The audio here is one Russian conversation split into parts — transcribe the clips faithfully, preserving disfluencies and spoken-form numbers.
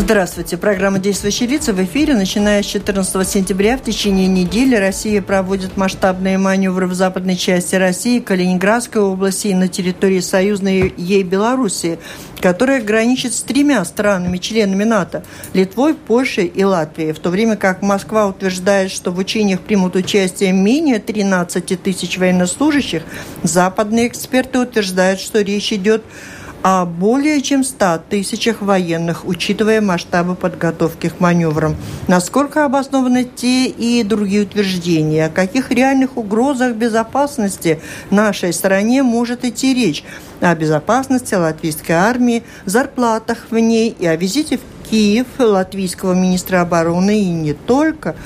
Здравствуйте. Программа «Действующие лица» в эфире. Начиная с четырнадцатого сентября в течение недели Россия проводит масштабные маневры в западной части России, Калининградской области и на территории союзной ей Белоруссии, которая граничит с тремя странами-членами НАТО – Литвой, Польшей и Латвией, в то время как Москва утверждает, что в учениях примут участие менее тринадцати тысяч военнослужащих, западные эксперты утверждают, что речь идет о более чем ста тысячах военных, учитывая масштабы подготовки к маневрам. Насколько обоснованы те и другие утверждения? О каких реальных угрозах безопасности нашей стране может идти речь? О безопасности латвийской армии, зарплатах в ней и о визите в Киев латвийского министра обороны и не только.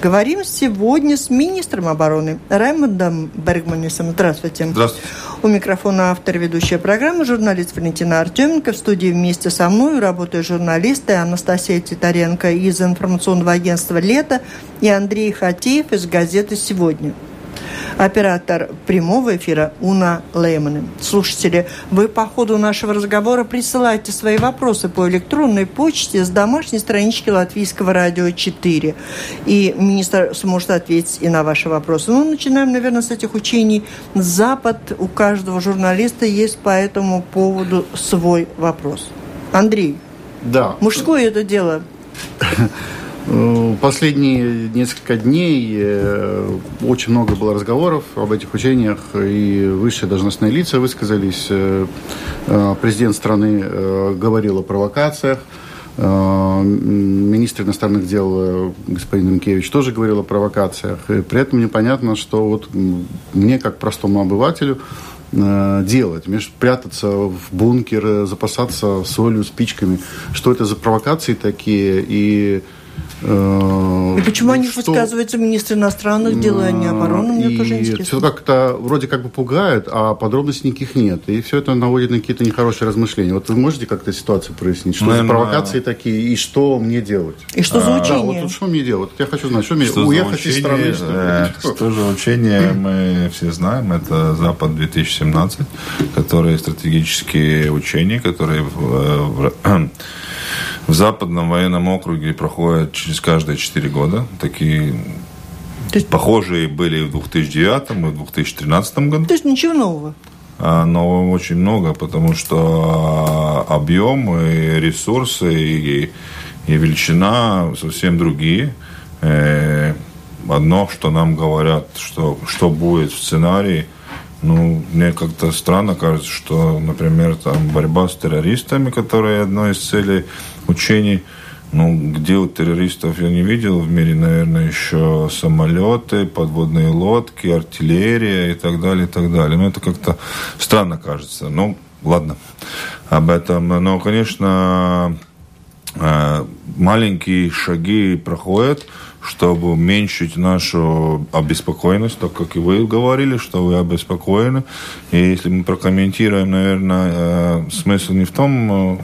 Говорим сегодня с министром обороны Раймондом Бергманисом. Здравствуйте. Здравствуйте. У микрофона автор ведущая программы, журналист Валентина Артеменко. В студии вместе со мной работают журналисты Анастасия Титаренко из информационного агентства «Лето» и Андрей Хатиев из газеты «Сегодня». Оператор прямого эфира Уна Леймана. Слушатели, вы по ходу нашего разговора присылайте свои вопросы по электронной почте с домашней странички Латвийского радио четыре. И министр сможет ответить и на ваши вопросы. Ну, начинаем, наверное, с этих учений. Запад, у каждого журналиста есть по этому поводу свой вопрос. Андрей, да. Мужское это дело? Последние несколько дней очень много было разговоров об этих учениях, и высшие должностные лица высказались. Президент страны говорил о провокациях. Министр иностранных дел господин Данкевич тоже говорил о провокациях. И при этом непонятно, что вот мне, как простому обывателю, делать, прятаться в бункер, запасаться солью, спичками. Что это за провокации такие? И И почему ну, они что... высказываются министры иностранных дел, а не обороны? Мне тоже интересно. Все как-то вроде как бы пугают, а подробностей никаких нет. И все это наводит на какие-то нехорошие размышления. Вот вы можете как-то ситуацию прояснить? Что Наверное... за провокации такие и что мне делать? И что за учение? А, да, вот, вот что мне делать? Я хочу знать, что мне что уехать учение, из страны? Что, да, что? что же учение, мы все знаем, это Запад две тысячи семнадцать, которые стратегические учения, которые в, в, в западном военном округе проходят через каждые четыре года. Такие есть... похожие были и в две тысячи девятом, и в две тысячи тринадцатом году. То есть ничего нового? А, нового очень много, потому что объем, и ресурсы и, и величина совсем другие. Одно, что нам говорят, что, что будет в сценарии, ну, мне как-то странно кажется, что, например, там борьба с террористами, которая одна из целей учений. Ну, где у террористов я не видел в мире, наверное, еще самолеты, подводные лодки, артиллерия и так далее, и так далее. Ну, это как-то странно кажется. Ну, ладно, об этом. Но, конечно, маленькие шаги проходят, чтобы уменьшить нашу обеспокоенность, так как и вы говорили, что вы обеспокоены. И если мы прокомментируем, наверное, э, смысл не в том,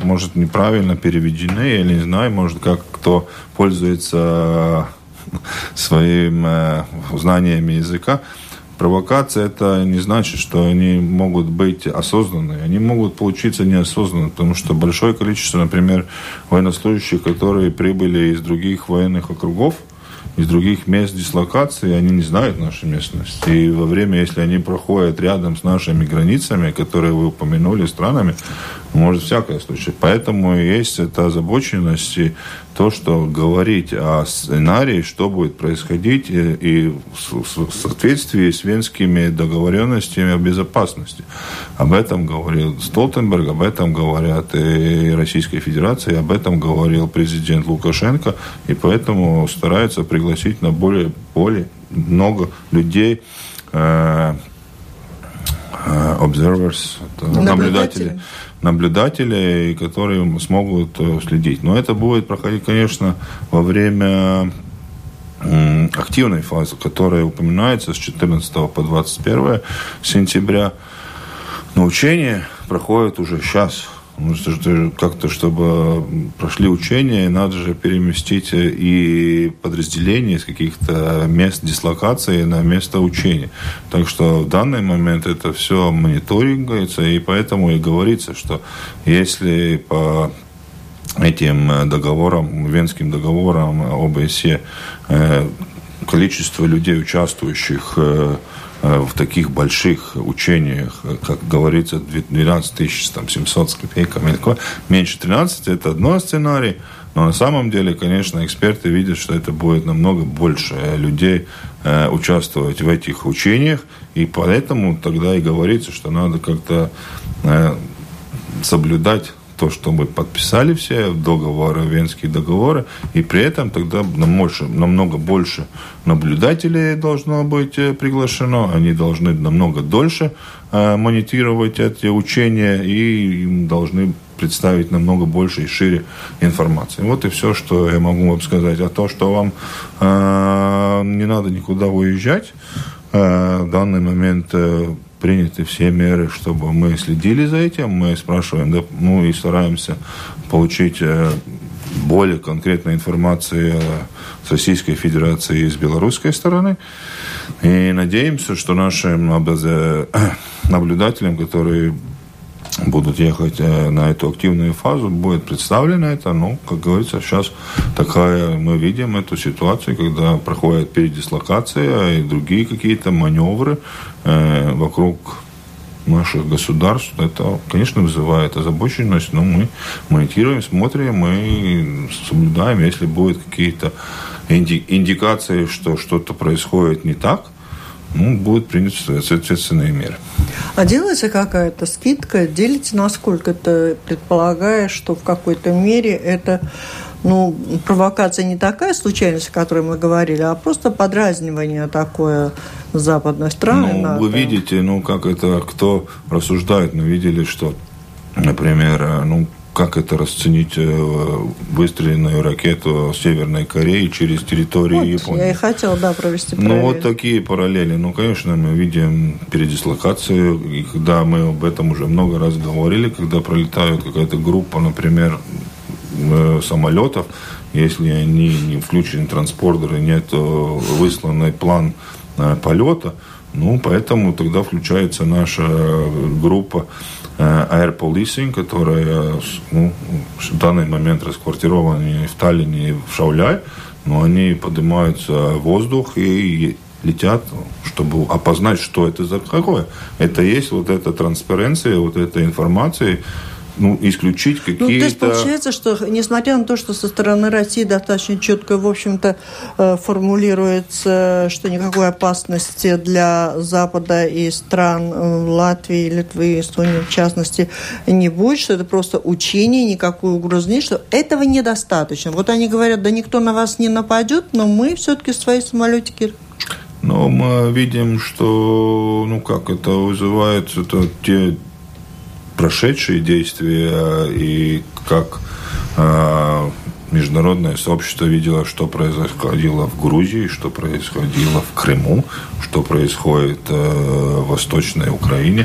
может, неправильно переведены, я не знаю, может, как кто пользуется э, своими э, знаниями языка. Провокация – это не значит, что они могут быть осознанные. Они могут получиться неосознанно, потому что большое количество, например, военнослужащих, которые прибыли из других военных округов, из других мест дислокации, они не знают нашу местность. И во время, если они проходят рядом с нашими границами, которые вы упомянули, странами, может всякое случиться. Поэтому есть эта озабоченность и то, что говорить о сценарии, что будет происходить, и, и в соответствии с венскими договоренностями о безопасности. Об этом говорил Столтенберг, об этом говорят и Российской Федерации, об этом говорил президент Лукашенко, и поэтому стараются пригласить на более, более много людей, э, observers, наблюдатели. наблюдателей, которые смогут следить. Но это будет проходить, конечно, во время активной фазы, которая упоминается с четырнадцатого по двадцать первое сентября. Но учения проходят уже сейчас. Как-то, чтобы прошли учения, надо же переместить и подразделения из каких-то мест дислокации на место учения. Так что в данный момент это все мониторингуется, и поэтому и говорится, что если по этим договорам, Венским договорам ОБСЕ, количество людей, участвующих в таких больших учениях, как говорится, двенадцать тысяч семьсот с копейками, меньше тринадцати, это одно сценарий, но на самом деле, конечно, эксперты видят, что это будет намного больше людей участвовать в этих учениях, и поэтому тогда и говорится, что надо как-то соблюдать то, что мы подписали все договоры, Венские договоры, и при этом тогда намного больше наблюдателей должно быть приглашено, они должны намного дольше мониторировать эти учения, и им должны представить намного больше и шире информации. Вот и все, что я могу вам сказать. А то, что вам не надо никуда уезжать, в данный момент приняты все меры, чтобы мы следили за этим, мы спрашиваем, да, ну и стараемся получить более конкретной информации с Российской Федерации и с белорусской стороны. И надеемся, что нашим наблюдателям, которые будут ехать на эту активную фазу, будет представлено это. Ну, как говорится, сейчас такая, мы видим эту ситуацию, когда проходит передислокация и другие какие-то маневры э, вокруг наших государств. Это, конечно, вызывает озабоченность, но мы мониторируем, смотрим и соблюдаем. Если будут какие-то инди- индикации, что что-то происходит не так, ну, будут приняты соответственные меры. А делается какая-то скидка? Делите, насколько ты предполагаешь, что в какой-то мере это, ну, провокация не такая случайность, о которой мы говорили, а просто подразнивание такое западной страны? Ну, НАТО. Вы видите, ну, как это, кто рассуждает, мы видели, что, например, ну, как это расценить выстреленную ракету Северной Кореи через территорию вот, Японии? Я и хотел, да, провести параллели. Ну, вот такие параллели. Ну, конечно, мы видим передислокацию, и когда мы об этом уже много раз говорили, когда пролетает какая-то группа, например, самолетов, если они не включены транспортеры, нет высланный план полета, ну, поэтому тогда включается наша группа Air Policing, которая, ну, в данный момент расквартирована в Таллине и в Шауляй, но они поднимаются в воздух и летят, чтобы опознать, что это за какое. Это есть вот эта транспаренция, вот эта информация, ну, исключить какие-то... Ну, то есть получается, что, несмотря на то, что со стороны России достаточно четко, в общем-то, формулируется, что никакой опасности для Запада и стран Латвии, Литвы и Эстонии, в частности, не будет, что это просто учение, никакой угрозы нет, что этого недостаточно. Вот они говорят, да никто на вас не нападет, но мы все-таки свои самолетики... Ну, мы видим, что, ну, как это вызывает, это те... прошедшие действия и как э, международное сообщество видело, что происходило в Грузии, что происходило в Крыму, что происходит э, в Восточной Украине.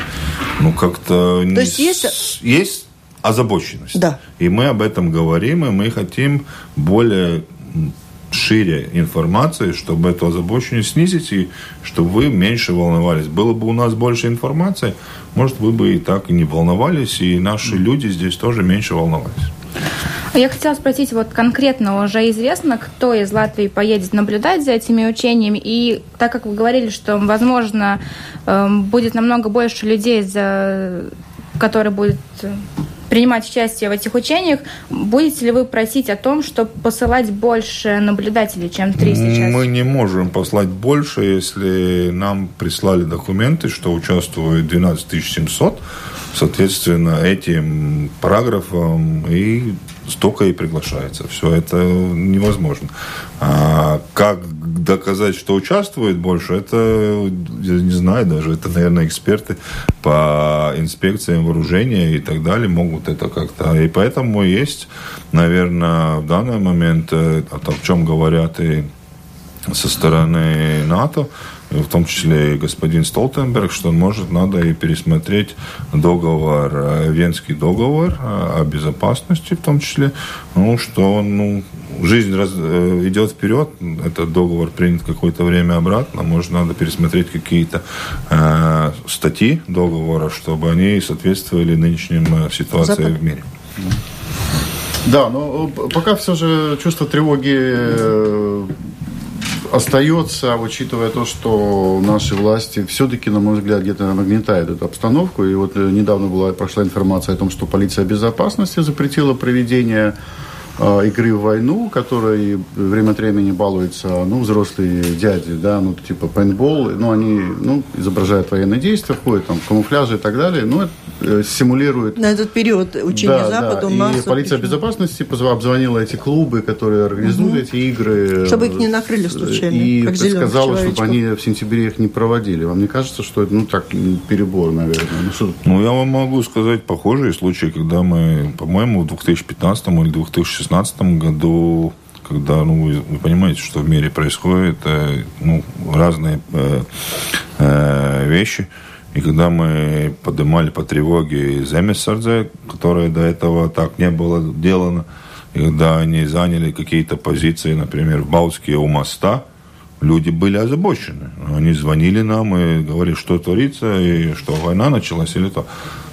Ну, как-то... То не есть, с... есть озабоченность. Да. И мы об этом говорим, и мы хотим более... шире информации, чтобы эту озабоченность снизить и чтобы вы меньше волновались. Было бы у нас больше информации, может, вы бы и так и не волновались, и наши люди здесь тоже меньше волновались. Я хотела спросить, вот конкретно уже известно, кто из Латвии поедет наблюдать за этими учениями, и так как вы говорили, что, возможно, будет намного больше людей, которые будут... принимать участие в этих учениях, будете ли вы просить о том, чтобы посылать больше наблюдателей, чем три сейчас? Мы не можем послать больше, если нам прислали документы, что участвует двенадцать тысяч семьсот. Соответственно, этим параграфом и столько и приглашается. Все это невозможно. А как доказать, что участвует больше, это, я не знаю даже, это, наверное, эксперты по инспекциям вооружения и так далее могут это как-то. И поэтому есть, наверное, в данный момент, о том, о чем говорят и со стороны НАТО, в том числе и господин Столтенберг, что, может, надо и пересмотреть договор, Венский договор о безопасности в том числе, ну, что, ну, жизнь раз, идет вперед, этот договор принят какое-то время обратно, может, надо пересмотреть какие-то э, статьи договора, чтобы они соответствовали нынешним ситуации в мире. Да, но пока все же чувство тревоги остается, учитывая то, что наши власти все-таки, на мой взгляд, где-то нагнетают эту обстановку. И вот недавно была, прошла информация о том, что полиция безопасности запретила проведение игры в войну, которой время от времени балуются, ну, взрослые дяди, да, ну, типа пейнтбол, ну, они, ну, изображают военные действия, ходят там в камуфляже и так далее, ну, это симулирует... На этот период учения да, Запада да. массу... И полиция почему? Безопасности обзвонила эти клубы, которые организуют угу. эти игры... Чтобы их не накрыли случайно, и как зеленых сказала, человечков. Чтобы они в сентябре их не проводили. Вам не кажется, что это, ну, так, перебор, наверное? Ну, что... ну я вам могу сказать похожие случаи, когда мы, по-моему, в две тысячи пятнадцатом или две тысячи шестнадцатом в две тысячи шестнадцатом году, когда, ну, вы, вы понимаете, что в мире происходит, э, ну, разные э, э, вещи. И когда мы поднимали по тревоге Земессардзе, которое до этого так не было делано, и когда они заняли какие-то позиции, например, в Балтике у моста, люди были озабочены. Они звонили нам и говорили, что творится, и что война началась или то.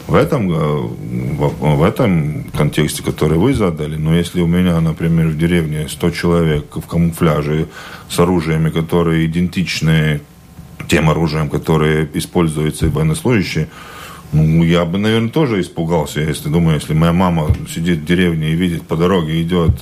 В этом, в, в этом контексте, который вы задали, но если у меня, например, в деревне сто человек в камуфляже с оружиями, которые идентичны тем оружием, которые используются и военнослужащие, ну, я бы, наверное, тоже испугался, если, думаю, если моя мама сидит в деревне и видит по дороге идет...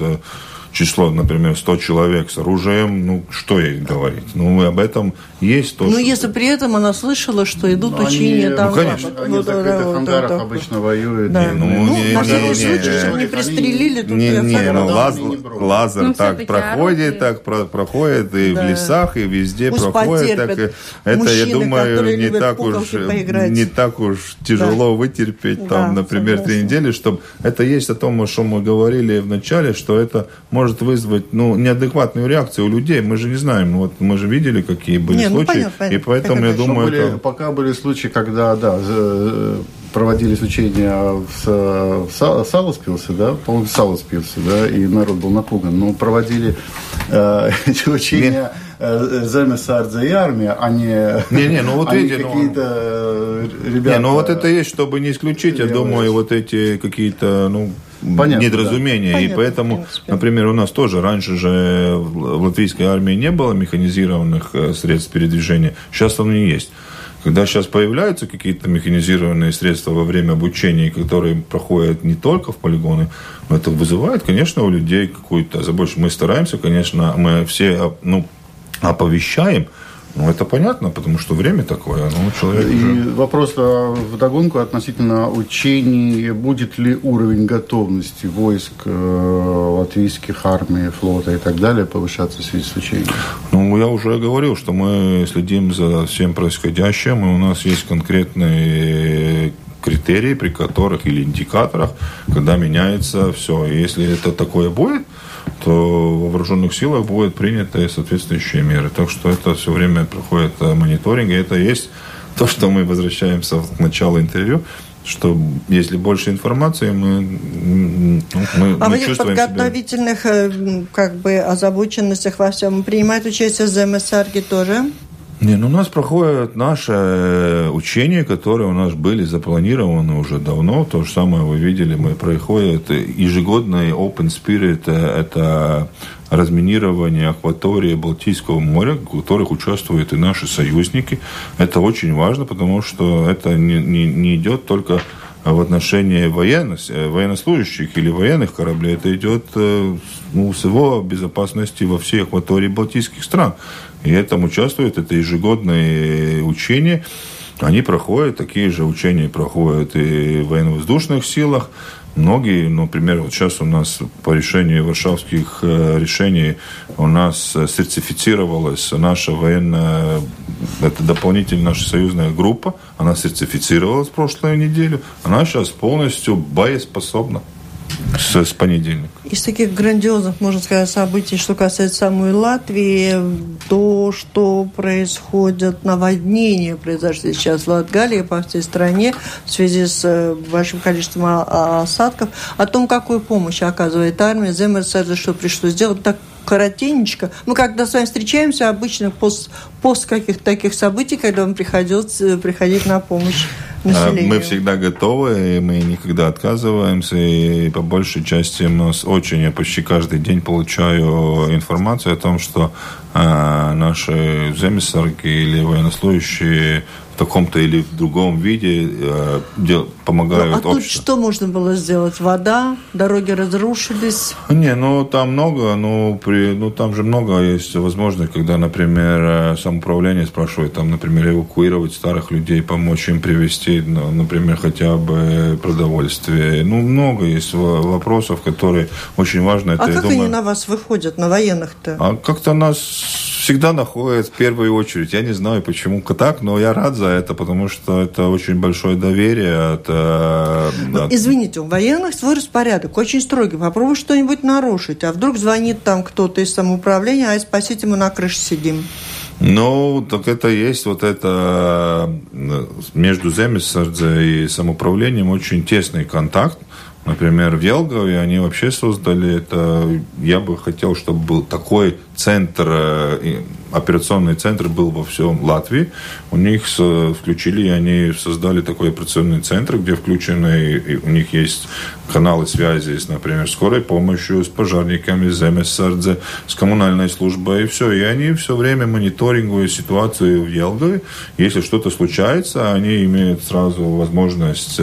число, например, сто человек с оружием, ну, что ей говорить? Ну, об этом есть тоже. Ну, если при этом она слышала, что идут но учения они, там... Ну, конечно. Они вот, в закрытых вот, ангарах вот, обычно вот. Воюют. Да. Ну, ну не, на всякий случай, чтобы не пристрелили. Тут не, не, не, ну, лаз, не лазер ну, так проходит, так проходит и да. в лесах, и везде пусть проходит. Так, и, это, мужчины, я думаю, не так, уж, не так уж тяжело да. вытерпеть, да, там, например, три недели, чтобы... Это есть о том, о чем мы говорили в начале, что это... может вызвать, ну, неадекватную реакцию у людей. Мы же не знаем, вот мы же видели, какие были не, случаи, ну, понятно, понятно. И поэтому это, я думаю... Были, это... Пока были случаи, когда, да, проводились учения в Саласпилсе, да, по-моему, в Саласпилсе, да, и народ был напуган, но проводили э, эти учения... Земессардзе и армия, а не, не, не, ну, вот а эти, не какие-то ну, ребята. Не, ну вот это есть, чтобы не исключить, я, я думаю, вот эти какие-то ну, понятно, недоразумения. Да. И понятно, поэтому, принципе. Например, у нас тоже раньше же в латвийской армии не было механизированных средств передвижения. Сейчас они есть. Когда сейчас появляются какие-то механизированные средства во время обучения, которые проходят не только в полигоны, но это вызывает, конечно, у людей какую-то озабоченность. Мы стараемся, конечно, мы все... ну, оповещаем, ну, это понятно, потому что время такое, ну, человек... И уже... вопрос вдогонку относительно учений. Будет ли уровень готовности войск э, латвийских, армии, флота и так далее повышаться в связи с учением? Ну, я уже говорил, что мы следим за всем происходящим, и у нас есть конкретные критерии, при которых, или индикаторах, когда меняется все. И если это такое будет, то в вооруженных силах будут приняты соответствующие меры. Так что это все время проходит мониторинг, и это есть то, что мы возвращаемся к началу интервью, что если больше информации, мы, мы, мы а чувствуем себя... А в подготовительных как бы, озабоченностях во всем принимает участие Земессардзе тоже? Не, ну у нас проходят наши учения, которые у нас были запланированы уже давно. То же самое вы видели, мы проходят ежегодный Open Spirit, это разминирование акватории Балтийского моря, в которых участвуют и наши союзники. Это очень важно, потому что это не, не, не идет только в отношении военно, военнослужащих или военных кораблей, это идет ну, с его безопасности во всей акватории Балтийских стран. И этому участвуют, это ежегодные учения, они проходят, такие же учения проходят и в военно-воздушных силах. Многие, например, вот сейчас у нас по решению варшавских решений у нас сертифицировалась наша военная, это дополнительно наша союзная группа, она сертифицировалась прошлую неделю, она сейчас полностью боеспособна с, с понедельника. Из таких грандиозных, можно сказать, событий, что касается самой Латвии, то, что происходит, наводнения произошли сейчас в Латгалии, по всей стране, в связи с большим количеством осадков, о том, какую помощь оказывает армия, Земессардзе, что пришлось сделать, так коротенечко. Мы когда с вами встречаемся, обычно пост, пост каких-то таких событий, когда вам приходится приходить на помощь населению. Мы всегда готовы, мы никогда отказываемся, и по большей части у нас очень, я почти каждый день получаю информацию о том, что э, наши земессарги или военнослужащие в таком-то или в другом виде э, дел, помогают обществу. А тут что можно было сделать? Вода, дороги разрушились? Не, ну там много, ну, при, ну там же много есть возможностей, когда, например, самоуправление спрашивает, там, например, эвакуировать старых людей, помочь им привезти, ну, например, хотя бы продовольствие. Ну, много есть вопросов, которые очень важны. Это, а как думаю, они на вас выходят, на военных-то? А как-то нас всегда находят в первую очередь. Я не знаю, почему так, но я рад за это, потому что это очень большое доверие от... от... Извините, у военных свой распорядок, очень строгий. Попробуй что-нибудь нарушить, а вдруг звонит там кто-то из самоуправления, а спасите, мы на крыше сидим. Ну, так это есть вот это... Между Земессардзе и самоуправлением очень тесный контакт. Например, в Елгове они вообще создали это. Я бы хотел, чтобы был такой центр, операционный центр был во всем Латвии. У них включили, они создали такой операционный центр, где включены, у них есть каналы связи, с, например, скорой помощью, с пожарниками, с Земессардзе, с коммунальной службой, и все. И они все время мониторингуют ситуацию в Елгове. Если что-то случается, они имеют сразу возможность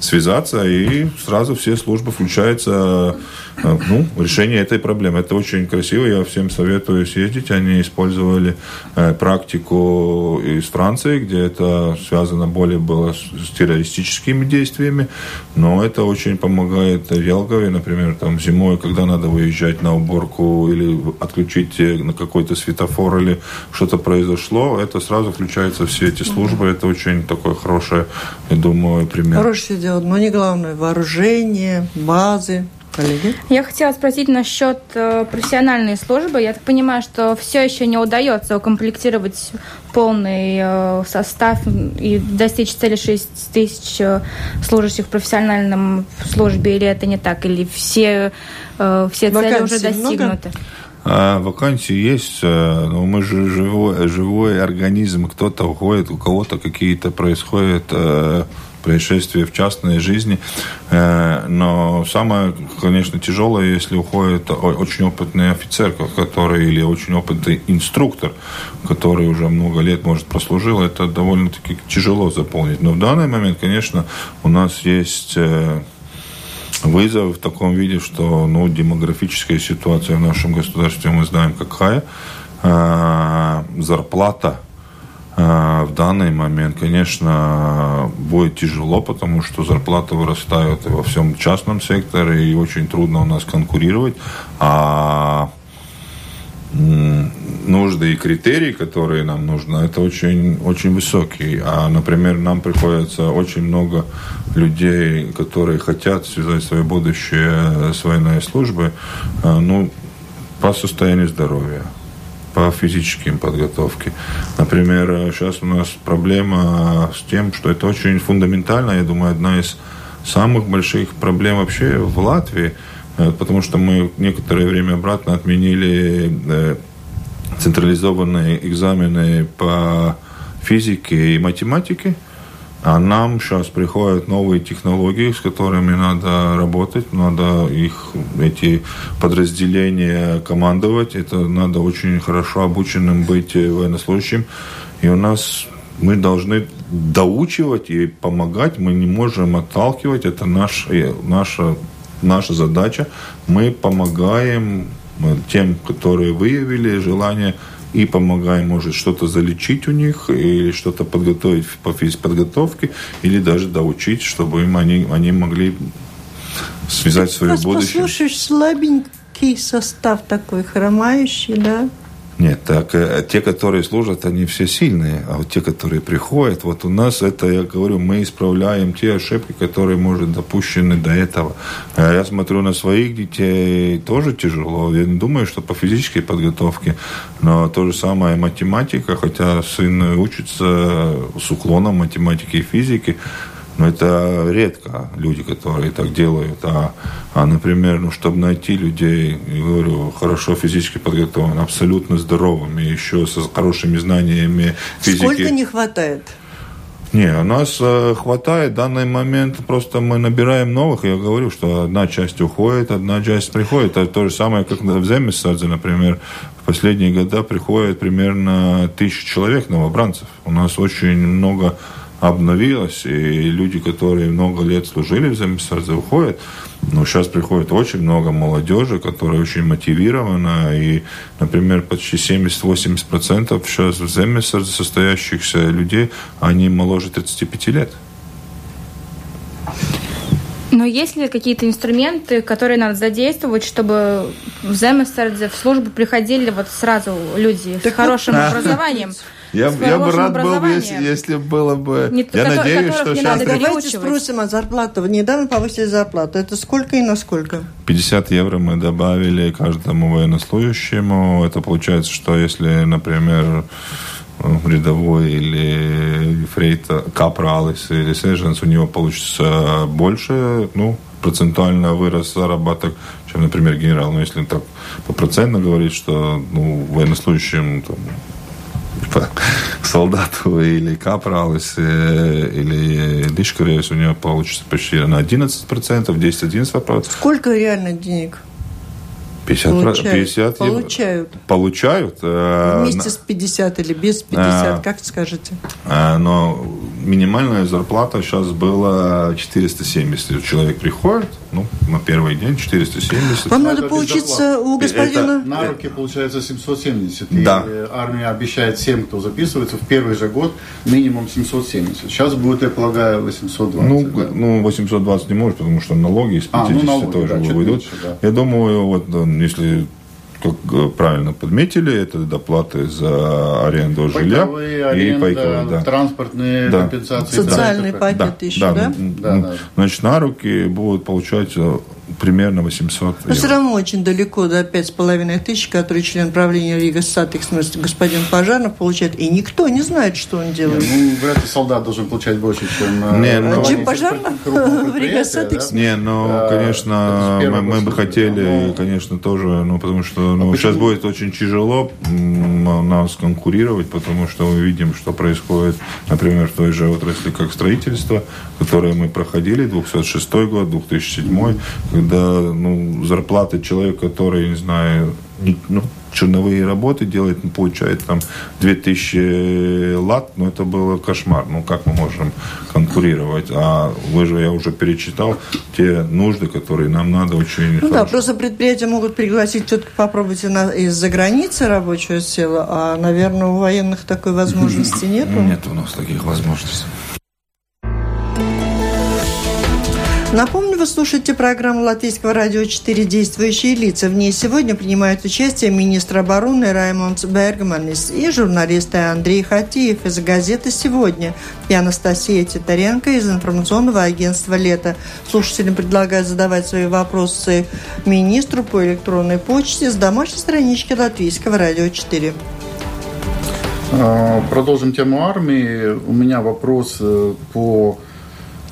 связаться, и сразу все службы включаются, ну, в решение этой проблемы. Это очень красиво, я всем советую съездить. Они использовали э, практику из Франции, где это связано более было с террористическими действиями, но это очень помогает в Елгове, например, там зимой, когда надо выезжать на уборку или отключить на какой-то светофор или что-то произошло, это сразу включаются все эти службы, это очень такое хорошее, я думаю, пример. Хорошее дело, но не главное, вооружение, базы. Коллеги? Я хотела спросить насчет профессиональной службы. Я так понимаю, что все еще не удается укомплектировать полный состав и достичь цели шесть тысяч служащих в профессиональном службе, или это не так, или все, все цели уже достигнуты? Много? А вакансии есть, но мы же живой, живой организм. Кто-то уходит, у кого-то какие-то происходят происшествия в частной жизни. Но самое, конечно, тяжелое, если уходит очень опытный офицер, который, или очень опытный инструктор, который уже много лет, может, прослужил, это довольно-таки тяжело заполнить. Но в данный момент, конечно, у нас есть вызов в таком виде, что, ну, демографическая ситуация в нашем государстве, мы знаем, какая. Зарплата в данный момент, конечно, будет тяжело, потому что зарплаты вырастают во всем частном секторе, и очень трудно у нас конкурировать. А нужды и критерии, которые нам нужны, это очень, очень высокие. А, например, нам приходится очень много людей, которые хотят связать свое будущее с военной службой, ну, по состоянию здоровья, по физическим подготовке. Например, сейчас у нас проблема с тем, что это очень фундаментально, я думаю, одна из самых больших проблем вообще в Латвии, потому что мы некоторое время обратно отменили централизованные экзамены по физике и математике, а нам сейчас приходят новые технологии, с которыми надо работать, надо их, эти подразделения командовать, это надо очень хорошо обученным быть военнослужащим. И у нас мы должны доучивать и помогать, мы не можем отталкивать, это наш, наша, наша задача. Мы помогаем тем, которые выявили желание, и помогаем, может, что-то залечить у них, или что-то подготовить по физподготовке, или даже доучить, чтобы им они, они могли связать свое будущее. Послушаешь, слабенький состав такой, хромающий, да? Нет, так те, которые служат, они все сильные, а вот те, которые приходят, вот у нас это, я говорю, мы исправляем те ошибки, которые, может, допущены до этого. Я смотрю на своих детей, тоже тяжело, я не думаю, что по физической подготовке, но то же самое математика, хотя сын учится с уклоном математики и физики, но это редко люди, которые так делают. А, а например, ну, чтобы найти людей, я говорю, хорошо физически подготовленными, абсолютно здоровыми, еще с хорошими знаниями физики. Сколько не хватает? Не, у нас э, хватает в данный момент, просто мы набираем новых, я говорю, что одна часть уходит, одна часть приходит. Это то же самое, как в Земессардзе, например, в последние годы приходит примерно тысяча человек новобранцев. У нас очень много обновилось, и люди, которые много лет служили в Земессардзе, уходят. Но сейчас приходит очень много молодежи, которая очень мотивирована, и, например, почти семьдесят-восемьдесят процентов сейчас в Земессардзе состоящихся людей, они моложе тридцати пяти лет. Но есть ли какие-то инструменты, которые надо задействовать, чтобы в Земессардзе, в службу приходили вот сразу люди так с хорошим вот, образованием? Я, я бы рад был, если, если было бы... Не, я ко- надеюсь, что сейчас... Давайте спросим о зарплатах. Недавно повысили зарплату. Это сколько и на сколько? пятьдесят евро мы добавили каждому военнослужащему. Это получается, что если, например, рядовой или фрейта, капрал или сержант, у него получится больше, ну, процентуально вырос заработок, чем, например, генерал. Но если так по процентно говорить, что, ну, военнослужащим... Там, к солдату или капралу или дышкарю, у него получится почти на одиннадцать процентов, десять-одиннадцать процентов. Сколько реально денег? пятьдесят, получают. пятьдесят получают. Получают. Вместе с пятьдесят или без пятьдесят, а, как скажете? Но минимальная зарплата сейчас была четыреста семьдесят. Человек приходит, ну, на первый день четыреста семьдесят. Вам надо поучиться у господина... Это, на руки получается семьсот семьдесят. Да. И армия обещает всем, кто записывается, в первый же год минимум семьсот семьдесят. Сейчас будет, я полагаю, восемьсот двадцать. Ну, да? Ну восемьсот двадцать не может, потому что налоги из пятидесяти а, ну, налоги, тоже да, выйдут. Меньше, да. Я думаю, вот... Если, как правильно подметили, это доплаты за аренду жилья и пайковые, да. Транспортные да. компенсации. Социальный да. пакет да. еще, да? да? да, да. Значит, на руки будут получать примерно восемьсот. Но евро. Все равно очень далеко до пять с половиной тысяч, которые член правления Рига Сатекс, господин Пожарнов, получает. И никто не знает, что он делает. Ну, вряд ли солдат должен получать больше, чем... Не, ну, чем Пожарнов в Рига Сатекс? Да? Не, ну, а, конечно, мы, мы бы хотели, но... конечно, тоже, ну, потому что ну, а сейчас будет очень тяжело нас конкурировать, потому что мы видим, что происходит, например, в той же отрасли, как строительство, которое мы проходили, две тысячи шестой год, две тысячи седьмой, когда ну, зарплаты человека, который, не знаю, ну, черновые работы делает, ну, получает там две тысячи лат, ну это было кошмар. Ну как мы можем конкурировать? А вы же, я уже перечитал те нужды, которые нам надо очень... Ну хорошо. Да, просто предприятия могут пригласить, все-таки попробуйте на, из-за границы рабочего села, а, наверное, у военных такой возможности нет? Нет у нас таких возможностей. Напомню, вы слушаете программу Латвийского радио четыре «Действующие лица». В ней сегодня принимают участие министр обороны Раймондс Бергманис и журналисты Андрей Хатиев из газеты «Сегодня» и Анастасия Титаренко из информационного агентства «Лето». Слушателям предлагаю задавать свои вопросы министру по электронной почте с домашней странички Латвийского радио четыре. Продолжим тему армии. У меня вопрос по...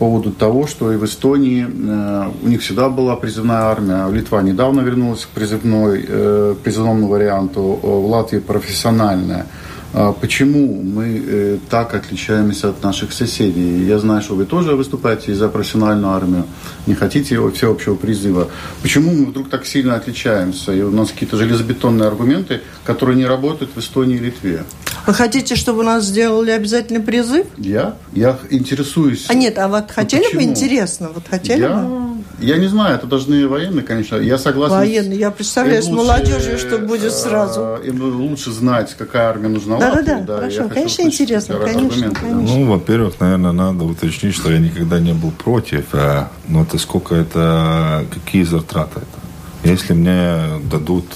По поводу того, что и в Эстонии э, у них всегда была призывная армия, Литва недавно вернулась к призывной, э, призывному варианту, в Латвии профессиональная. А почему мы э, так отличаемся от наших соседей? Я знаю, что вы тоже выступаете за профессиональную армию, не хотите всеобщего призыва. Почему мы вдруг так сильно отличаемся? И у нас какие-то железобетонные аргументы, которые не работают в Эстонии и Литве. Вы хотите, чтобы у нас сделали обязательный призыв? Я? Я интересуюсь. А нет, а вот хотели ну, бы интересно? Вот хотели я... бы? Я не знаю, это должны военные, конечно. Я согласен. Военные, я представляю, с молодежью, что будет сразу. Им лучше знать, какая армия нужна. Да, Латвии, да, да, да. Хорошо, конечно, интересно. Конечно, конечно. Ну, во-первых, наверное, надо уточнить, что я никогда не был против. А, но это сколько это, какие затраты это? Если мне дадут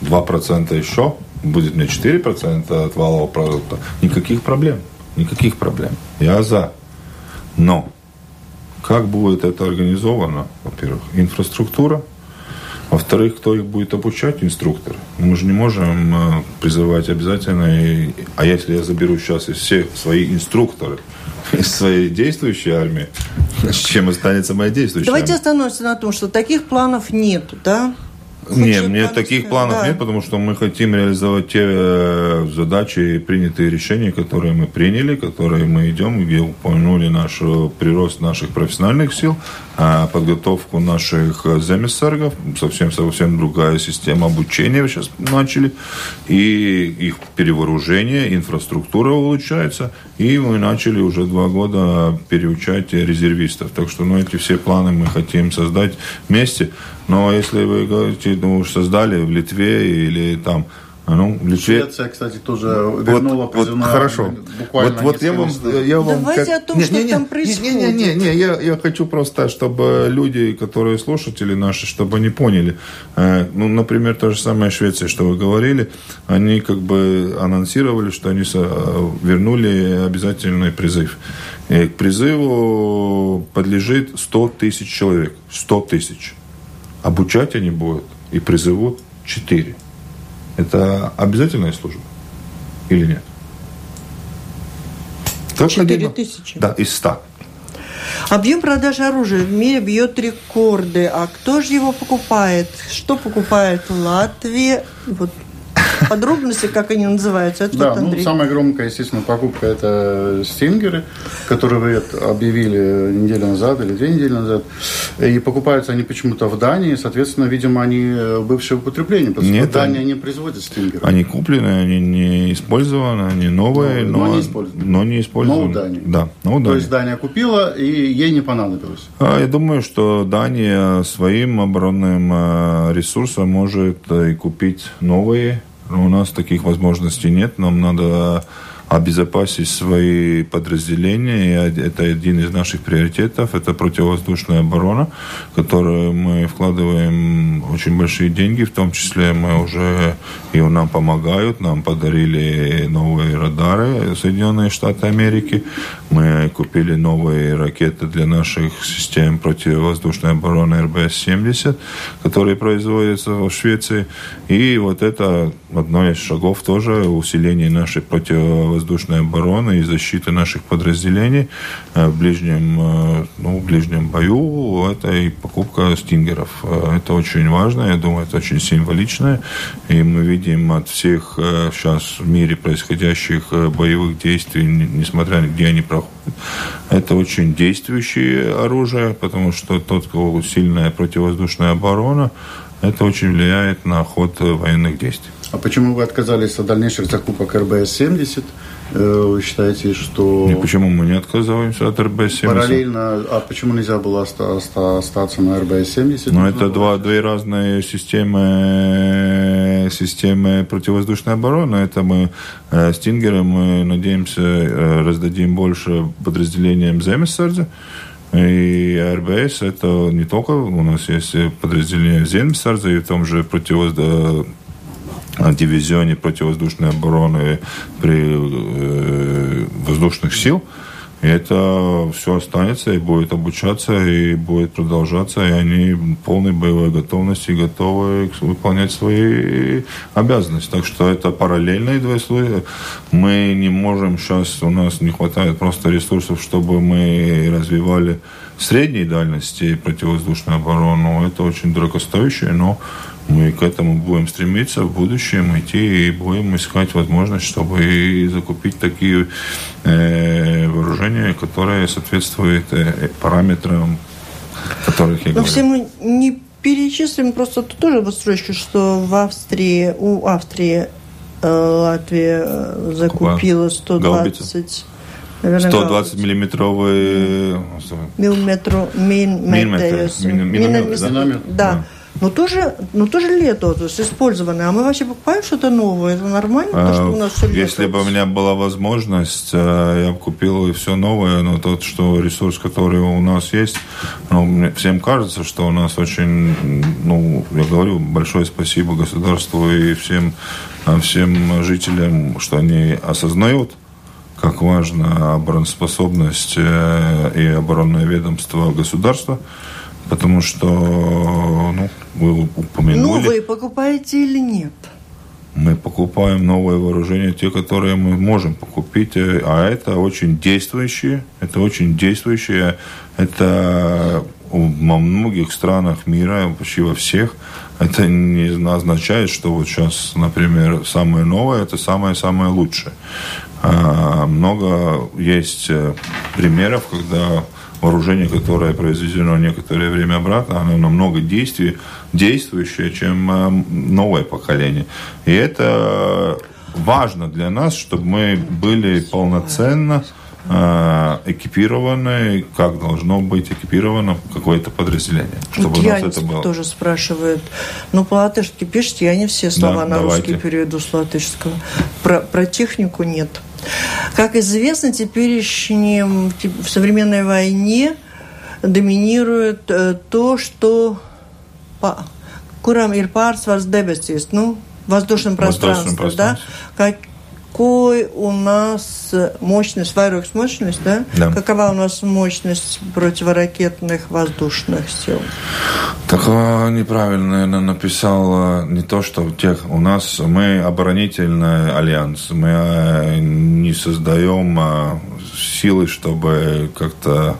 два процента еще, будет мне четыре процента от валового продукта, никаких проблем. Никаких проблем. Я за. Но как будет это организовано? Во-первых, инфраструктура. Во-вторых, кто их будет обучать? Инструктор. Мы же не можем призывать обязательно. А если я заберу сейчас все свои инструкторы из своей действующей армии, чем останется моя действующая Давайте армия? Остановимся на том, что таких планов нет, да? Нет, нет, таких планов да. нет, потому что мы хотим реализовать те задачи и принятые решения, которые мы приняли, которые мы идем, где упомянули наш прирост наших профессиональных сил, подготовку наших земессаргов, совсем, совсем другая система обучения сейчас начали, и их перевооружение, инфраструктура улучшается, и мы начали уже два года переучать резервистов. Так что ну, эти все планы мы хотим создать вместе. Но если вы говорите, ну уж создали в Литве или там, ну, в Литве... Швеция, кстати, тоже вернула вот, казино. Вот, хорошо. Буквально вот, вот я вам, я вам... Давайте как... о том, не, что не, там не, происходит. Не, не, не, не, я, я хочу просто, чтобы люди, которые слушатели наши, чтобы они поняли. Ну, например, та же самая Швеция, что вы говорили, они как бы анонсировали, что они вернули обязательный призыв. И к призыву подлежит сто тысяч человек. сто тысяч. Обучать они будут и призовут четыре. Это обязательная служба или нет? четыре тысячи. Да, из ста. Объем продаж оружия в мире бьет рекорды. А кто же его покупает? Что покупает Латвия? Вот. Подробности, как они называются? Это да, ну, самая громкая, естественно, покупка – это «Стингеры», которые вы объявили неделю назад или две недели назад. И покупаются они почему-то в Дании, соответственно, видимо, они бывшие в употреблении, потому что в Дании они производят «Стингеры». Они куплены, они не использованы, они новые, но, но, но, не, использованы. но не использованы. Но у Дании. Да, но у Дании. То есть Дания купила, и ей не понадобилось. А, я думаю, что Дания своим оборонным ресурсом может и купить новые. У нас таких возможностей нет. Нам надо обезопасить свои подразделения. И это один из наших приоритетов. Это противовоздушная оборона, в которую мы вкладываем очень большие деньги. В том числе мы уже и нам помогают. Нам подарили новые радары Соединенные Штаты Америки. Мы купили новые ракеты для наших систем противовоздушной обороны эр бэ эс семьдесят, которые производятся в Швеции. И вот это одно из шагов тоже усиления нашей противовоздушной обороны и защиты наших подразделений в ближнем, ну, в ближнем бою. Это и покупка стингеров. Это очень важно, я думаю, это очень символично. И мы видим от всех сейчас в мире происходящих боевых действий, несмотря на где они проходят, это очень действующее оружие, потому что тот, кого сильная противовоздушная оборона, это очень влияет на ход военных действий. А почему вы отказались от дальнейших закупок эр бэ эс семьдесят? Вы считаете, что... И почему мы не отказываемся от эр бэ эс семьдесят? Параллельно, а почему нельзя было остаться на эр бэ эс семьдесят? Ну, это два, две разные системы, системы противовоздушной обороны. Это мы стингеры, мы, надеемся, раздадим больше подразделениям Земессардзе. И эр бэ эс это не только, у нас есть подразделение Земессардзе и в том же противовоздушной дивизионе противовоздушной обороны при э, воздушных сил. И это все останется и будет обучаться, и будет продолжаться. И они в полной боевой готовности готовы выполнять свои обязанности. Так что это параллельные две службы. Мы не можем сейчас, у нас не хватает просто ресурсов, чтобы мы развивали средней дальности противовоздушную оборону. Это очень дорогостоящее, но мы к этому будем стремиться в будущем, идти и будем искать возможность, чтобы и закупить такие э, вооружения, которые соответствуют э, параметрам, которых я говорю. Но все мы не перечислим, просто тут тоже вот строчку, что в Австрии, у Австрии э, Латвия закупила сто двадцать... Наверное, сто двадцать миллиметровые... Миллиметр... Мин... Минометр. Миномет, да? Да. Но тоже, но тоже лето, то есть использованное. А мы вообще покупаем что-то новое? Это нормально, то, что у нас все лето? Если бы у меня была возможность, я бы купил и все новое, но тот, что ресурс, который у нас есть, ну, всем кажется, что у нас очень, ну, я говорю, большое спасибо государству и всем, всем жителям, что они осознают, как важна обороноспособность и оборонное ведомство государства, потому что, ну, вы упомянули... Новые покупаете или нет? Мы покупаем новые вооружения, те, которые мы можем покупить, а это очень действующие, это очень действующие, это во многих странах мира, почти во всех. Это не означает, что вот сейчас, например, самое новое – это самое-самое лучшее. Много есть примеров, когда вооружение, которое произведено некоторое время обратно, оно намного действие, действующее, чем новое поколение. И это важно для нас, чтобы мы были полноценно экипированы, как должно быть экипировано какое-то подразделение, чтобы я у нас это было. Тоже спрашивает, ну по-латышски пишите, я не все слова да, на давайте. Русский переведу с латышского. Про, про технику нет. Как известно, теперешнем, в современной войне доминирует то, что курам ир pārsvars debesīs, ну воздушным пространством, да, как какой у нас мощность, вайрокс мощность, да? Да? Какова у нас мощность противоракетных воздушных сил? Так неправильно, наверное, написал не то, что тех. У нас мы оборонительный альянс, мы не создаем силы, чтобы как-то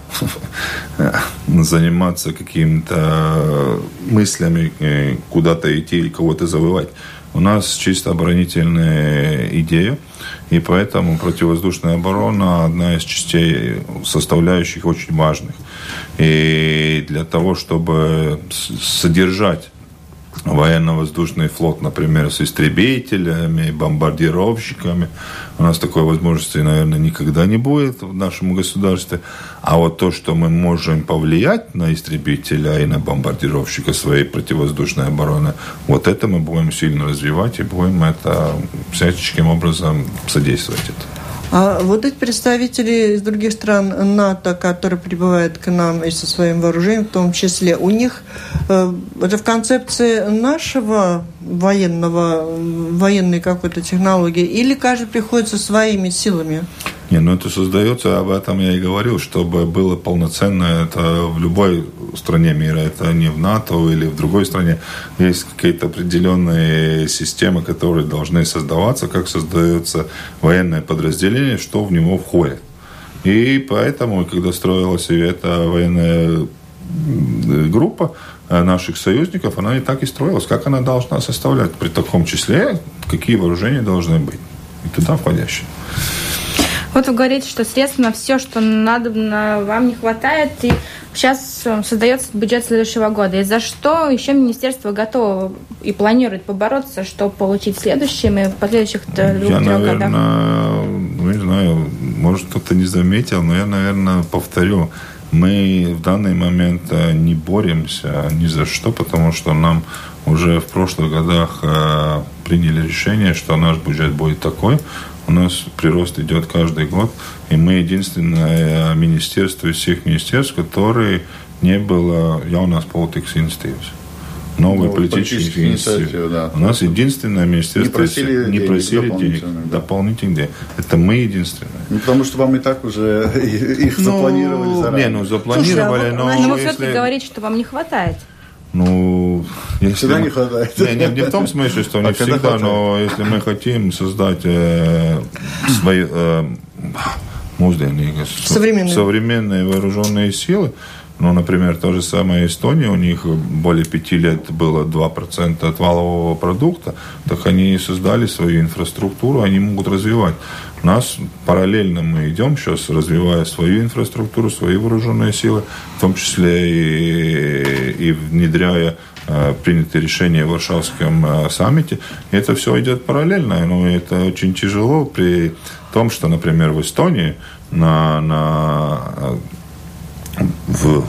заниматься какими-то мыслями, куда-то идти или кого-то завоевать. У нас чисто оборонительная идея, и поэтому противовоздушная оборона – одна из частей, составляющих очень важных. И для того, чтобы содержать военно-воздушный флот, например, с истребителями, бомбардировщиками, у нас такой возможности, наверное, никогда не будет в нашем государстве. А вот то, что мы можем повлиять на истребителя и на бомбардировщика своей противовоздушной обороны, вот это мы будем сильно развивать и будем это всяческим образом содействовать это. А вот эти представители из других стран НАТО, которые прибывают к нам и со своим вооружением, в том числе, у них это в концепции нашего военного, военной какой-то технологии, или каждый приходит со своими силами? Не, ну это создается, об этом я и говорил, чтобы было полноценно, это в любой стране мира, это не в НАТО или в другой стране, есть какие-то определенные системы, которые должны создаваться, как создается военное подразделение, что в него входит. И поэтому, когда строилась эта военная группа наших союзников, она и так и строилась, как она должна составлять при таком числе, какие вооружения должны быть, и туда входящие. Вот вы говорите, что средств на все, что надо, вам не хватает, и сейчас создается бюджет следующего года. И за что еще министерство готово и планирует побороться, чтобы получить следующими, в последующих двух-трех годах? Я, наверное, не знаю, может, кто-то не заметил, но я, наверное, повторю. Мы в данный момент не боремся ни за что, потому что нам уже в прошлых годах приняли решение, что наш бюджет будет такой. У нас прирост идет каждый год, и мы единственное министерство из всех министерств, которые не было Jaunās politikas institīvas, новые ну, политические инициативы. Да, у нас единственное министерство не просили, не денег, просили дополнительных, денег, да. дополнительных денег. Это мы единственное. Ну, потому что вам и так уже их ну, запланировали заранее. Не, ну запланировали, Слушай, а вот, но... Но вы все-таки если... говорите, что вам не хватает. Ну, если всегда мы... не хватает. Не, не, не в том смысле, что не а всегда, хватает. Но если мы хотим создать э, свои э, музейные, современные. современные вооруженные силы, ну, например, та же самая Эстония, у них более пяти лет было два процента от валового продукта, так они создали свою инфраструктуру, они могут развивать. У нас параллельно мы идем сейчас, развивая свою инфраструктуру, свои вооруженные силы, в том числе и, и внедряя э, принятые решения в Варшавском э, саммите. И это все идет параллельно, но это очень тяжело при том, что, например, в Эстонии на... на в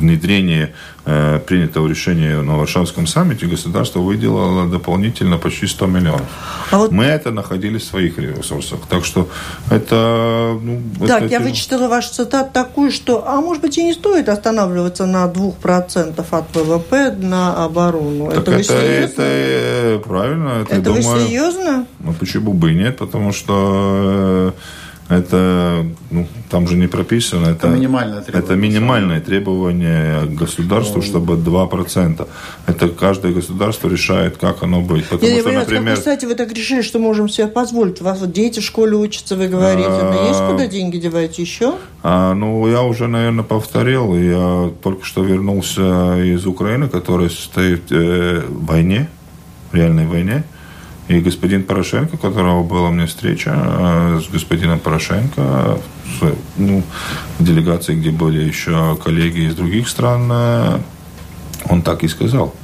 внедрении э, принятого решения на Варшавском саммите государство выделило дополнительно почти сто миллионов. А вот... Мы это находили в своих ресурсах. Так что это... Ну, так, это... я вычитала вашу цитату такую, что, а может быть, и не стоит останавливаться на двух процентах от ВВП на оборону. Так это вы это, серьезно? Это, правильно. Это, это думаю, вы серьезно? Ну, почему бы и нет, потому что... Это, ну, там же не прописано, это, это, минимальное, требование. это минимальное требование государству, чтобы два процента. Это каждое государство решает, как оно будет. Потому я что, понимаю, например... Как, кстати, вы так решили, что можем себе позволить. У вас вот дети в школе учатся, вы говорите. А... Но есть куда деньги девать еще? А, ну, я уже, наверное, повторил. Я только что вернулся из Украины, которая состоит э, в войне, в реальной войне. И господин Порошенко, у которого была у меня встреча с господином Порошенко, ну, в делегации, где были еще коллеги из других стран, он так и сказал.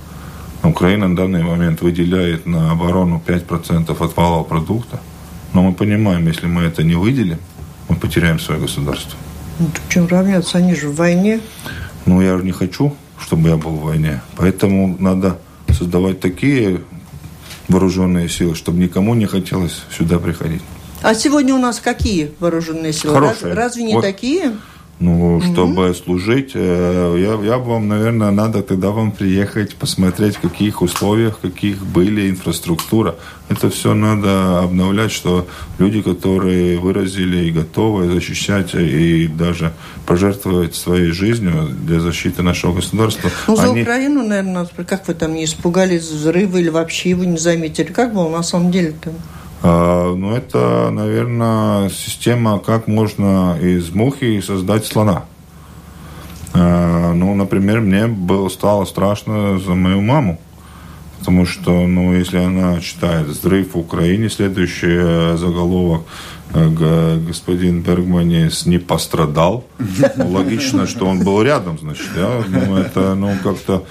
Украина на данный момент выделяет на оборону пять процентов от валового продукта. Но мы понимаем, если мы это не выделим, мы потеряем свое государство. Ну, чем равняться? Они же в войне. Ну, я же не хочу, чтобы я был в войне. Поэтому надо создавать такие... вооруженные силы, чтобы никому не хотелось сюда приходить. А сегодня у нас какие вооруженные силы? Хорошие. Разве не вот. такие? Ну, чтобы угу. служить, я, я бы вам, наверное, надо тогда вам приехать, посмотреть, в каких условиях, в каких были инфраструктура. Это все надо обновлять, что люди, которые выразили и готовы защищать, и даже пожертвовать своей жизнью для защиты нашего государства. Ну, за они... Украину, наверное, как вы там не испугались взрыва или вообще его не заметили? Как было на самом деле-то? Ну, это, наверное, система, как можно из мухи создать слона. Ну, например, мне было, стало страшно за мою маму. Потому что, ну, если она читает «Взрыв в Украине», следующий заголовок, господин Бергманис не пострадал. Логично, что он был рядом, значит. Я думаю, это, ну, как-то...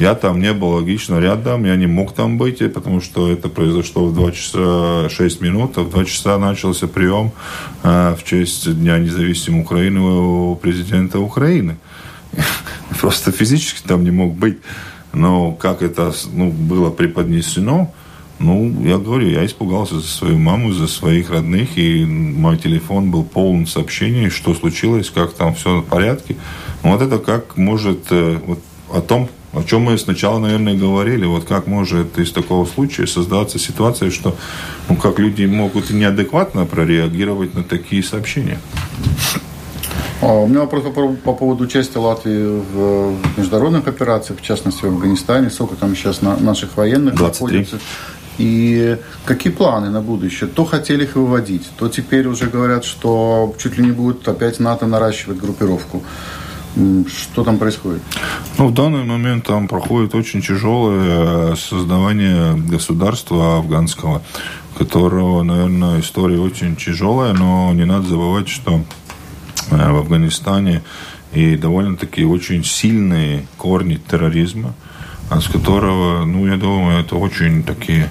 Я там не был логично рядом, я не мог там быть, потому что это произошло в два часа шесть минут, а в два часа начался прием э, в честь Дня независимой Украины у президента Украины. Просто физически там не мог быть. Но как это ну, было преподнесено, ну, я говорю, я испугался за свою маму, за своих родных, и мой телефон был полон сообщений, что случилось, как там все в порядке. Вот это как может э, вот о том, о чем мы сначала, наверное, говорили, вот как может из такого случая создаться ситуация, что ну, как люди могут неадекватно прореагировать на такие сообщения. У меня вопрос по поводу участия Латвии в международных операциях, в частности в Афганистане. Сколько там сейчас наших военных находится? И какие планы на будущее? То хотели их выводить, то теперь уже говорят, что чуть ли не будет опять НАТО наращивать группировку. Что там происходит? Ну, в данный момент там проходит очень тяжелое создание государства афганского, которого, наверное, история очень тяжелая, но не надо забывать, что в Афганистане и довольно-таки очень сильные корни терроризма, с которого, ну, я думаю, это очень такие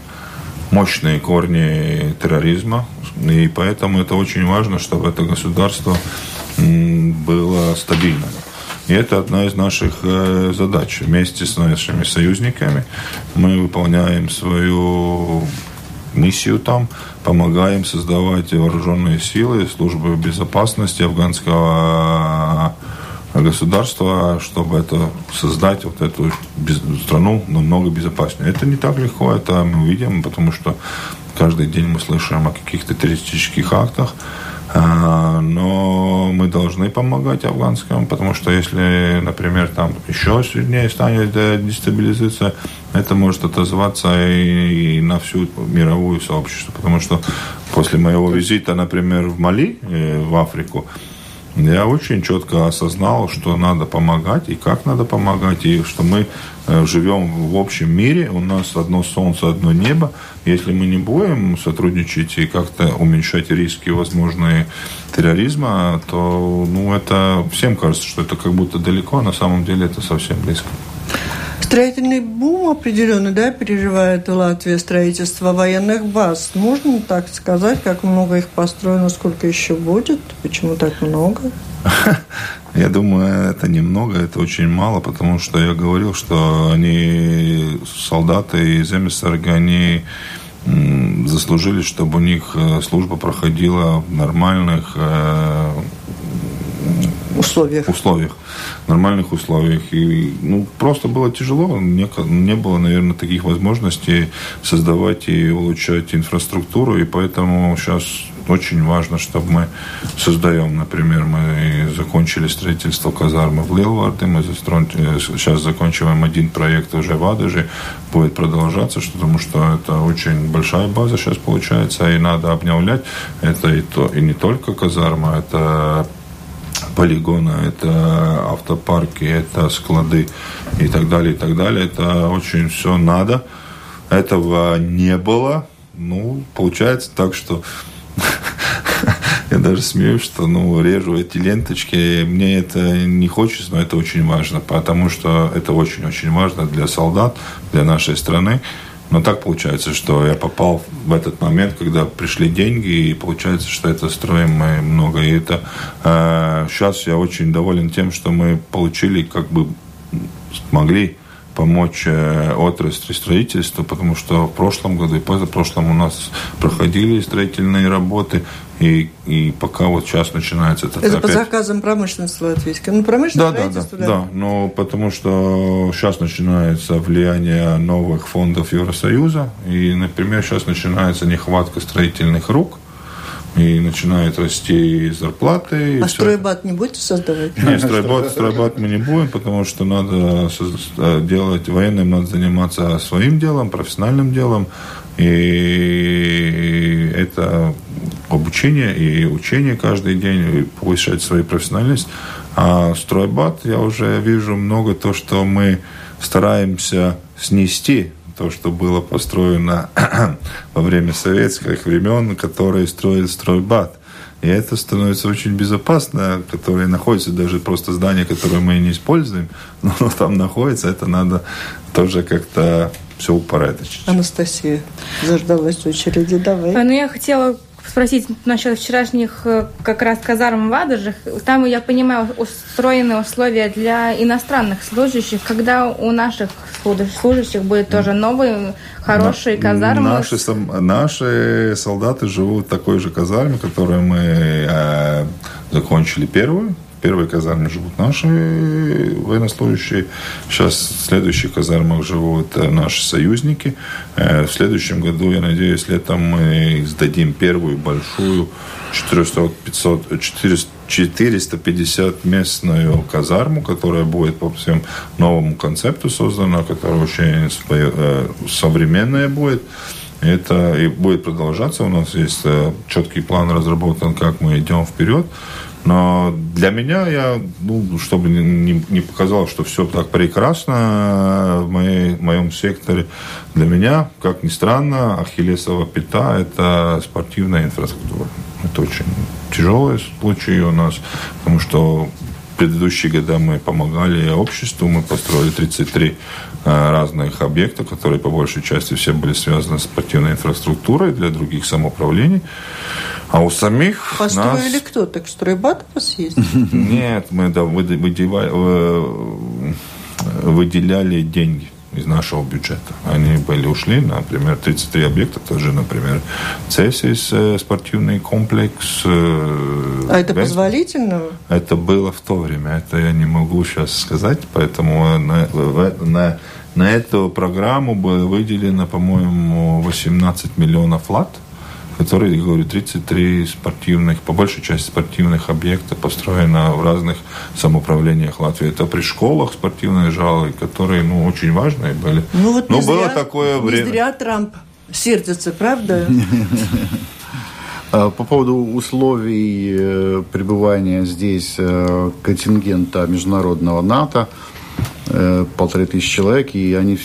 мощные корни терроризма, и поэтому это очень важно, чтобы это государство было стабильным. И это одна из наших задач. Вместе с нашими союзниками мы выполняем свою миссию там, помогаем создавать вооруженные силы, службы безопасности афганского государства, чтобы это создать вот эту страну намного безопаснее. Это не так легко, это мы видим, потому что каждый день мы слышим о каких-то террористических актах. Но мы должны помогать афганцам, потому что если, например, там еще сильнее станет дестабилизация, это может отозваться и на всю мировую сообщество. Потому что после моего визита, например, в Мали, в Африку, я очень четко осознал, что надо помогать и как надо помогать, и что мы живем в общем мире, у нас одно солнце, одно небо. Если мы не будем сотрудничать и как-то уменьшать риски возможные терроризма, то ну, это всем кажется, что это как будто далеко, а на самом деле это совсем близко. Строительный бум определенно, да, переживает Латвия, строительство военных баз. Можно так сказать, как много их построено, сколько еще будет? Почему так много? Я думаю, это немного, это очень мало, потому что я говорил, что они, солдаты и земессарги, они заслужили, чтобы у них служба проходила в нормальных условиях. условиях, нормальных условиях. И, ну, просто было тяжело, не, не было, наверное, таких возможностей создавать и улучшать инфраструктуру, и поэтому сейчас очень важно, чтобы мы создаем, например, мы закончили строительство казармы в Лилварде, мы сейчас закончиваем один проект уже в Адыже, будет продолжаться, потому что это очень большая база сейчас получается, и надо обновлять. Это и, то, и не только казарма, это полигона, это автопарки, это склады и так далее, и так далее. Это очень все надо. Этого не было. Ну, получается так, что я даже смеюсь, что ну, режу эти ленточки. Мне это не хочется, но это очень важно, потому что это очень-очень важно для солдат, для нашей страны. Но так получается, что я попал в этот момент, когда пришли деньги, и получается, что это строим мы много. И это э, сейчас я очень доволен тем, что мы получили, как бы смогли помочь э, отрасли строительства, потому что в прошлом году и позапрошлом у нас проходили строительные работы. И, и пока вот сейчас начинается... Это, это по опять... заказам промышленности латвийской. Ну, промышленное строительство, да, да, да, да. Но потому что сейчас начинается влияние новых фондов Евросоюза. И, например, сейчас начинается нехватка строительных рук. И начинают расти зарплаты. И а стройбат не будете создавать? Нет, стройбат, стройбат мы не будем, потому что надо делать... Военным надо заниматься своим делом, профессиональным делом. И это... обучение и учение каждый день, и повышать свою профессиональность. А стройбат, я уже вижу много то, что мы стараемся снести, то, что было построено во время советских времен, которые строят стройбат. И это становится очень безопасно, которые находятся, даже просто здания, которые мы не используем, но оно там находится, это надо тоже как-то все упорядочить. Анастасия заждалась в очереди, давай. А, ну я хотела спросить насчет вчерашних как раз казарм в Адыже. Там, я понимаю, устроены условия для иностранных служащих. Когда у наших служащих будут тоже новые, хорошие На, казармы? Наши, наши солдаты живут в такой же казарме, которую мы э, закончили первую. В первой казарме живут наши военнослужащие. Сейчас в следующих казармах живут наши союзники. В следующем году, я надеюсь, летом мы сдадим первую большую четыреста пятьдесят местную казарму, которая будет по всем новому концепту создана, которая очень современная будет. Это и будет продолжаться. У нас есть четкий план разработан, как мы идем вперед. Но для меня, я, ну, чтобы не, не показалось, что все так прекрасно в, моей, в моем секторе, для меня, как ни странно, ахиллесова пята – это спортивная инфраструктура. Это очень тяжелый случай у нас, потому что в предыдущие годы мы помогали обществу, мы построили тридцать три разных объектов, которые по большей части все были связаны с спортивной инфраструктурой для других самоуправлений. А у самих построили нас... кто? Так стройбат у вас есть? Нет, мы да, выделяли деньги из нашего бюджета. Они были ушли, например, тридцать три объекта, тоже, например, Цесис, спортивный комплекс. А это Бен... позволительно? Это было в то время, это я не могу сейчас сказать, поэтому на, на, на эту программу было выделено, по-моему, восемнадцать миллионов лат, которые, говорю, тридцать три спортивных, по большей части спортивных объекта построено в разных самоуправлениях Латвии. Это при школах спортивные залы, которые, ну, очень важные были. Ну, вот но не было зря, такое время. Не зря Трамп сердится, правда? По поводу условий пребывания здесь контингента международного НАТО, полторы тысячи человек, и они...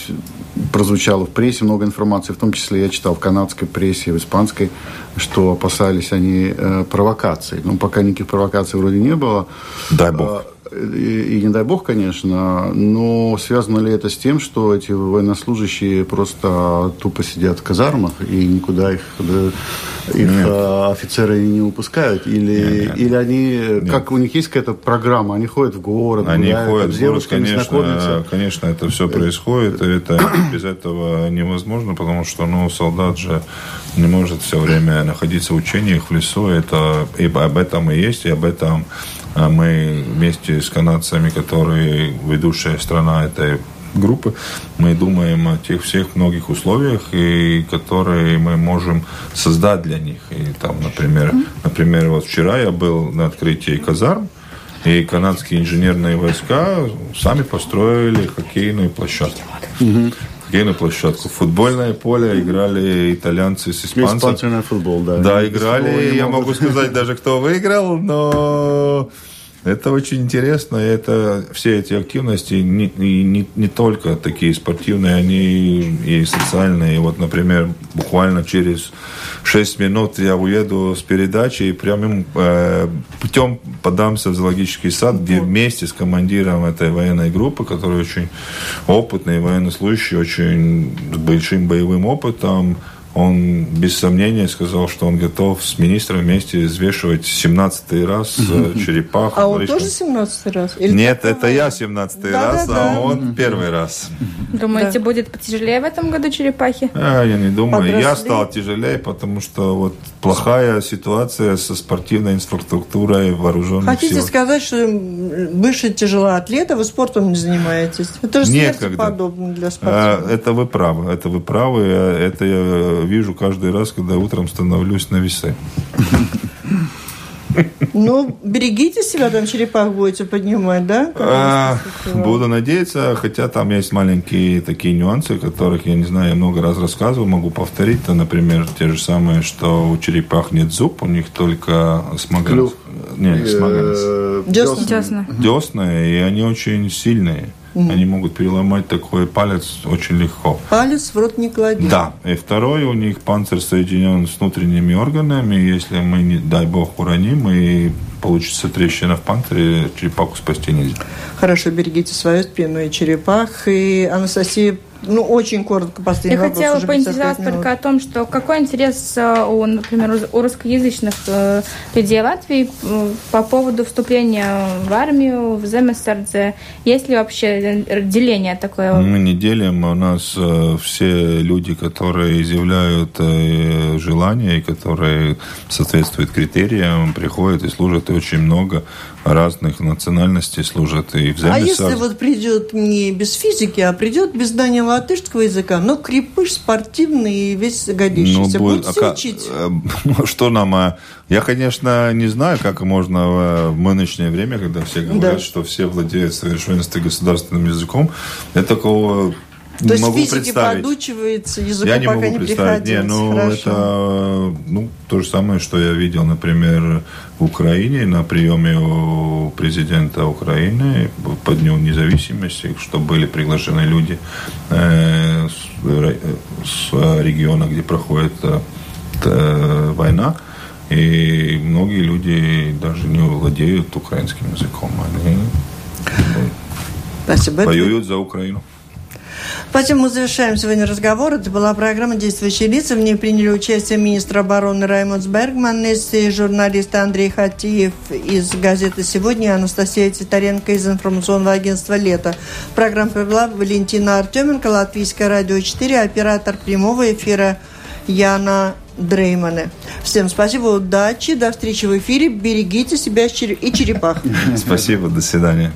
прозвучало в прессе много информации, в том числе я читал в канадской прессе, в испанской, что опасались они э, провокаций. Ну, пока никаких провокаций вроде не было. Дай бог. и не дай бог, конечно, но связано ли это с тем, что эти военнослужащие просто тупо сидят в казармах и никуда их, их офицеры не упускают? Или, нет, нет, или они, нет. как у них есть какая-то программа, они ходят в город, они гуляют, ходят в город, конечно, конечно, это все происходит, это без этого невозможно, потому что, ну, солдат же не может все время находиться в учениях в лесу, это и об этом и есть, и об этом мы вместе с канадцами, которые ведущая страна этой группы, мы думаем о тех всех многих условиях, и которые мы можем создать для них. И там, например, например, вот вчера я был на открытии казарм, и канадские инженерные войска сами построили хоккейную площадку. Хоккейную площадку, футбольное поле играли итальянцы с испанцами. Испанцы на футбол, да. Да, играли, я могу сказать даже, кто выиграл, но это очень интересно, это все эти активности, не, не, не только такие спортивные, они и социальные. Вот, например, буквально через шесть минут я уеду с передачи и прямым э, путем подамся в зоологический сад, где вместе с командиром этой военной группы, который очень опытный военнослужащий, очень с большим боевым опытом, он без сомнения сказал, что он готов с министром вместе взвешивать семнадцатый раз черепаху. А он тоже семнадцатый раз? Или нет, это вы... я семнадцатый да, раз, да, да. а он первый раз. Думаете, да. будет потяжелее в этом году черепахи? А, я не думаю. Подросли. Я стал тяжелее, потому что вот плохая ситуация со спортивной инфраструктурой вооруженных сил. Хотите силах. сказать, что бывшие тяжелоатлеты, вы спортом не занимаетесь? Это же смерти подобно для спорта. Это вы правы, это вы правы. Это я вижу каждый раз, когда утром становлюсь на весы. Ну, берегите себя, там черепах будете поднимать, да? А, буду надеяться, хотя там есть маленькие такие нюансы, о которых, я не знаю, я много раз рассказывал, могу повторить. То, например, те же самые, что у черепах нет зуб, у них только смоганец. Нет, смоганец. Десна. Десна, и они очень сильные. Они могут переломать такой палец очень легко. Палец в рот не клади. Да. И второй, у них панцирь соединен с внутренними органами. Если мы, не дай бог, уроним, и получится трещина в панцире, черепаху спасти нельзя. Хорошо, берегите свою спину и черепах. И Анастасия, ну, очень коротко последний вопрос. Я хотела поинтересоваться только о том, что какой интерес у, например, у русскоязычных людей Латвии по поводу вступления в армию, в Земессардзе. Есть ли вообще деление такое? Мы не делим. У нас все люди, которые изъявляют желание, и которые соответствуют критериям, приходят и служат, и очень много разных национальностей служат и в Земессардзе. А если вот придет не без физики, а придет без знания латышского языка, но крепыш спортивный и весь годящийся, ну, будет, будет все учить. Что нам... Я, конечно, не знаю, как можно в нынешнее время, когда все говорят, да. что все владеют совершенством государственным языком, я такого... То есть физики подучивается, языку я не пока не приходилось. Не, ну, это ну, то же самое, что я видел, например, в Украине на приеме у президента Украины по Дню независимости, что были приглашены люди э, с, с региона, где проходит э, война. И многие люди даже не владеют украинским языком. Они Спасибо. воюют за Украину. Спасибо. Мы завершаем сегодня разговор. Это была программа «Действующие лица». В ней приняли участие министр обороны Раймондс Бергманис и журналисты Андрей Хатиев из газеты «Сегодня», Анастасия Титаренко из информационного агентства «Лето». Программу провела Валентина Артеменко, Латвийское радио четыре, оператор прямого эфира Яна Дреймана. Всем спасибо, удачи, до встречи в эфире. Берегите себя и черепах. Спасибо, до свидания.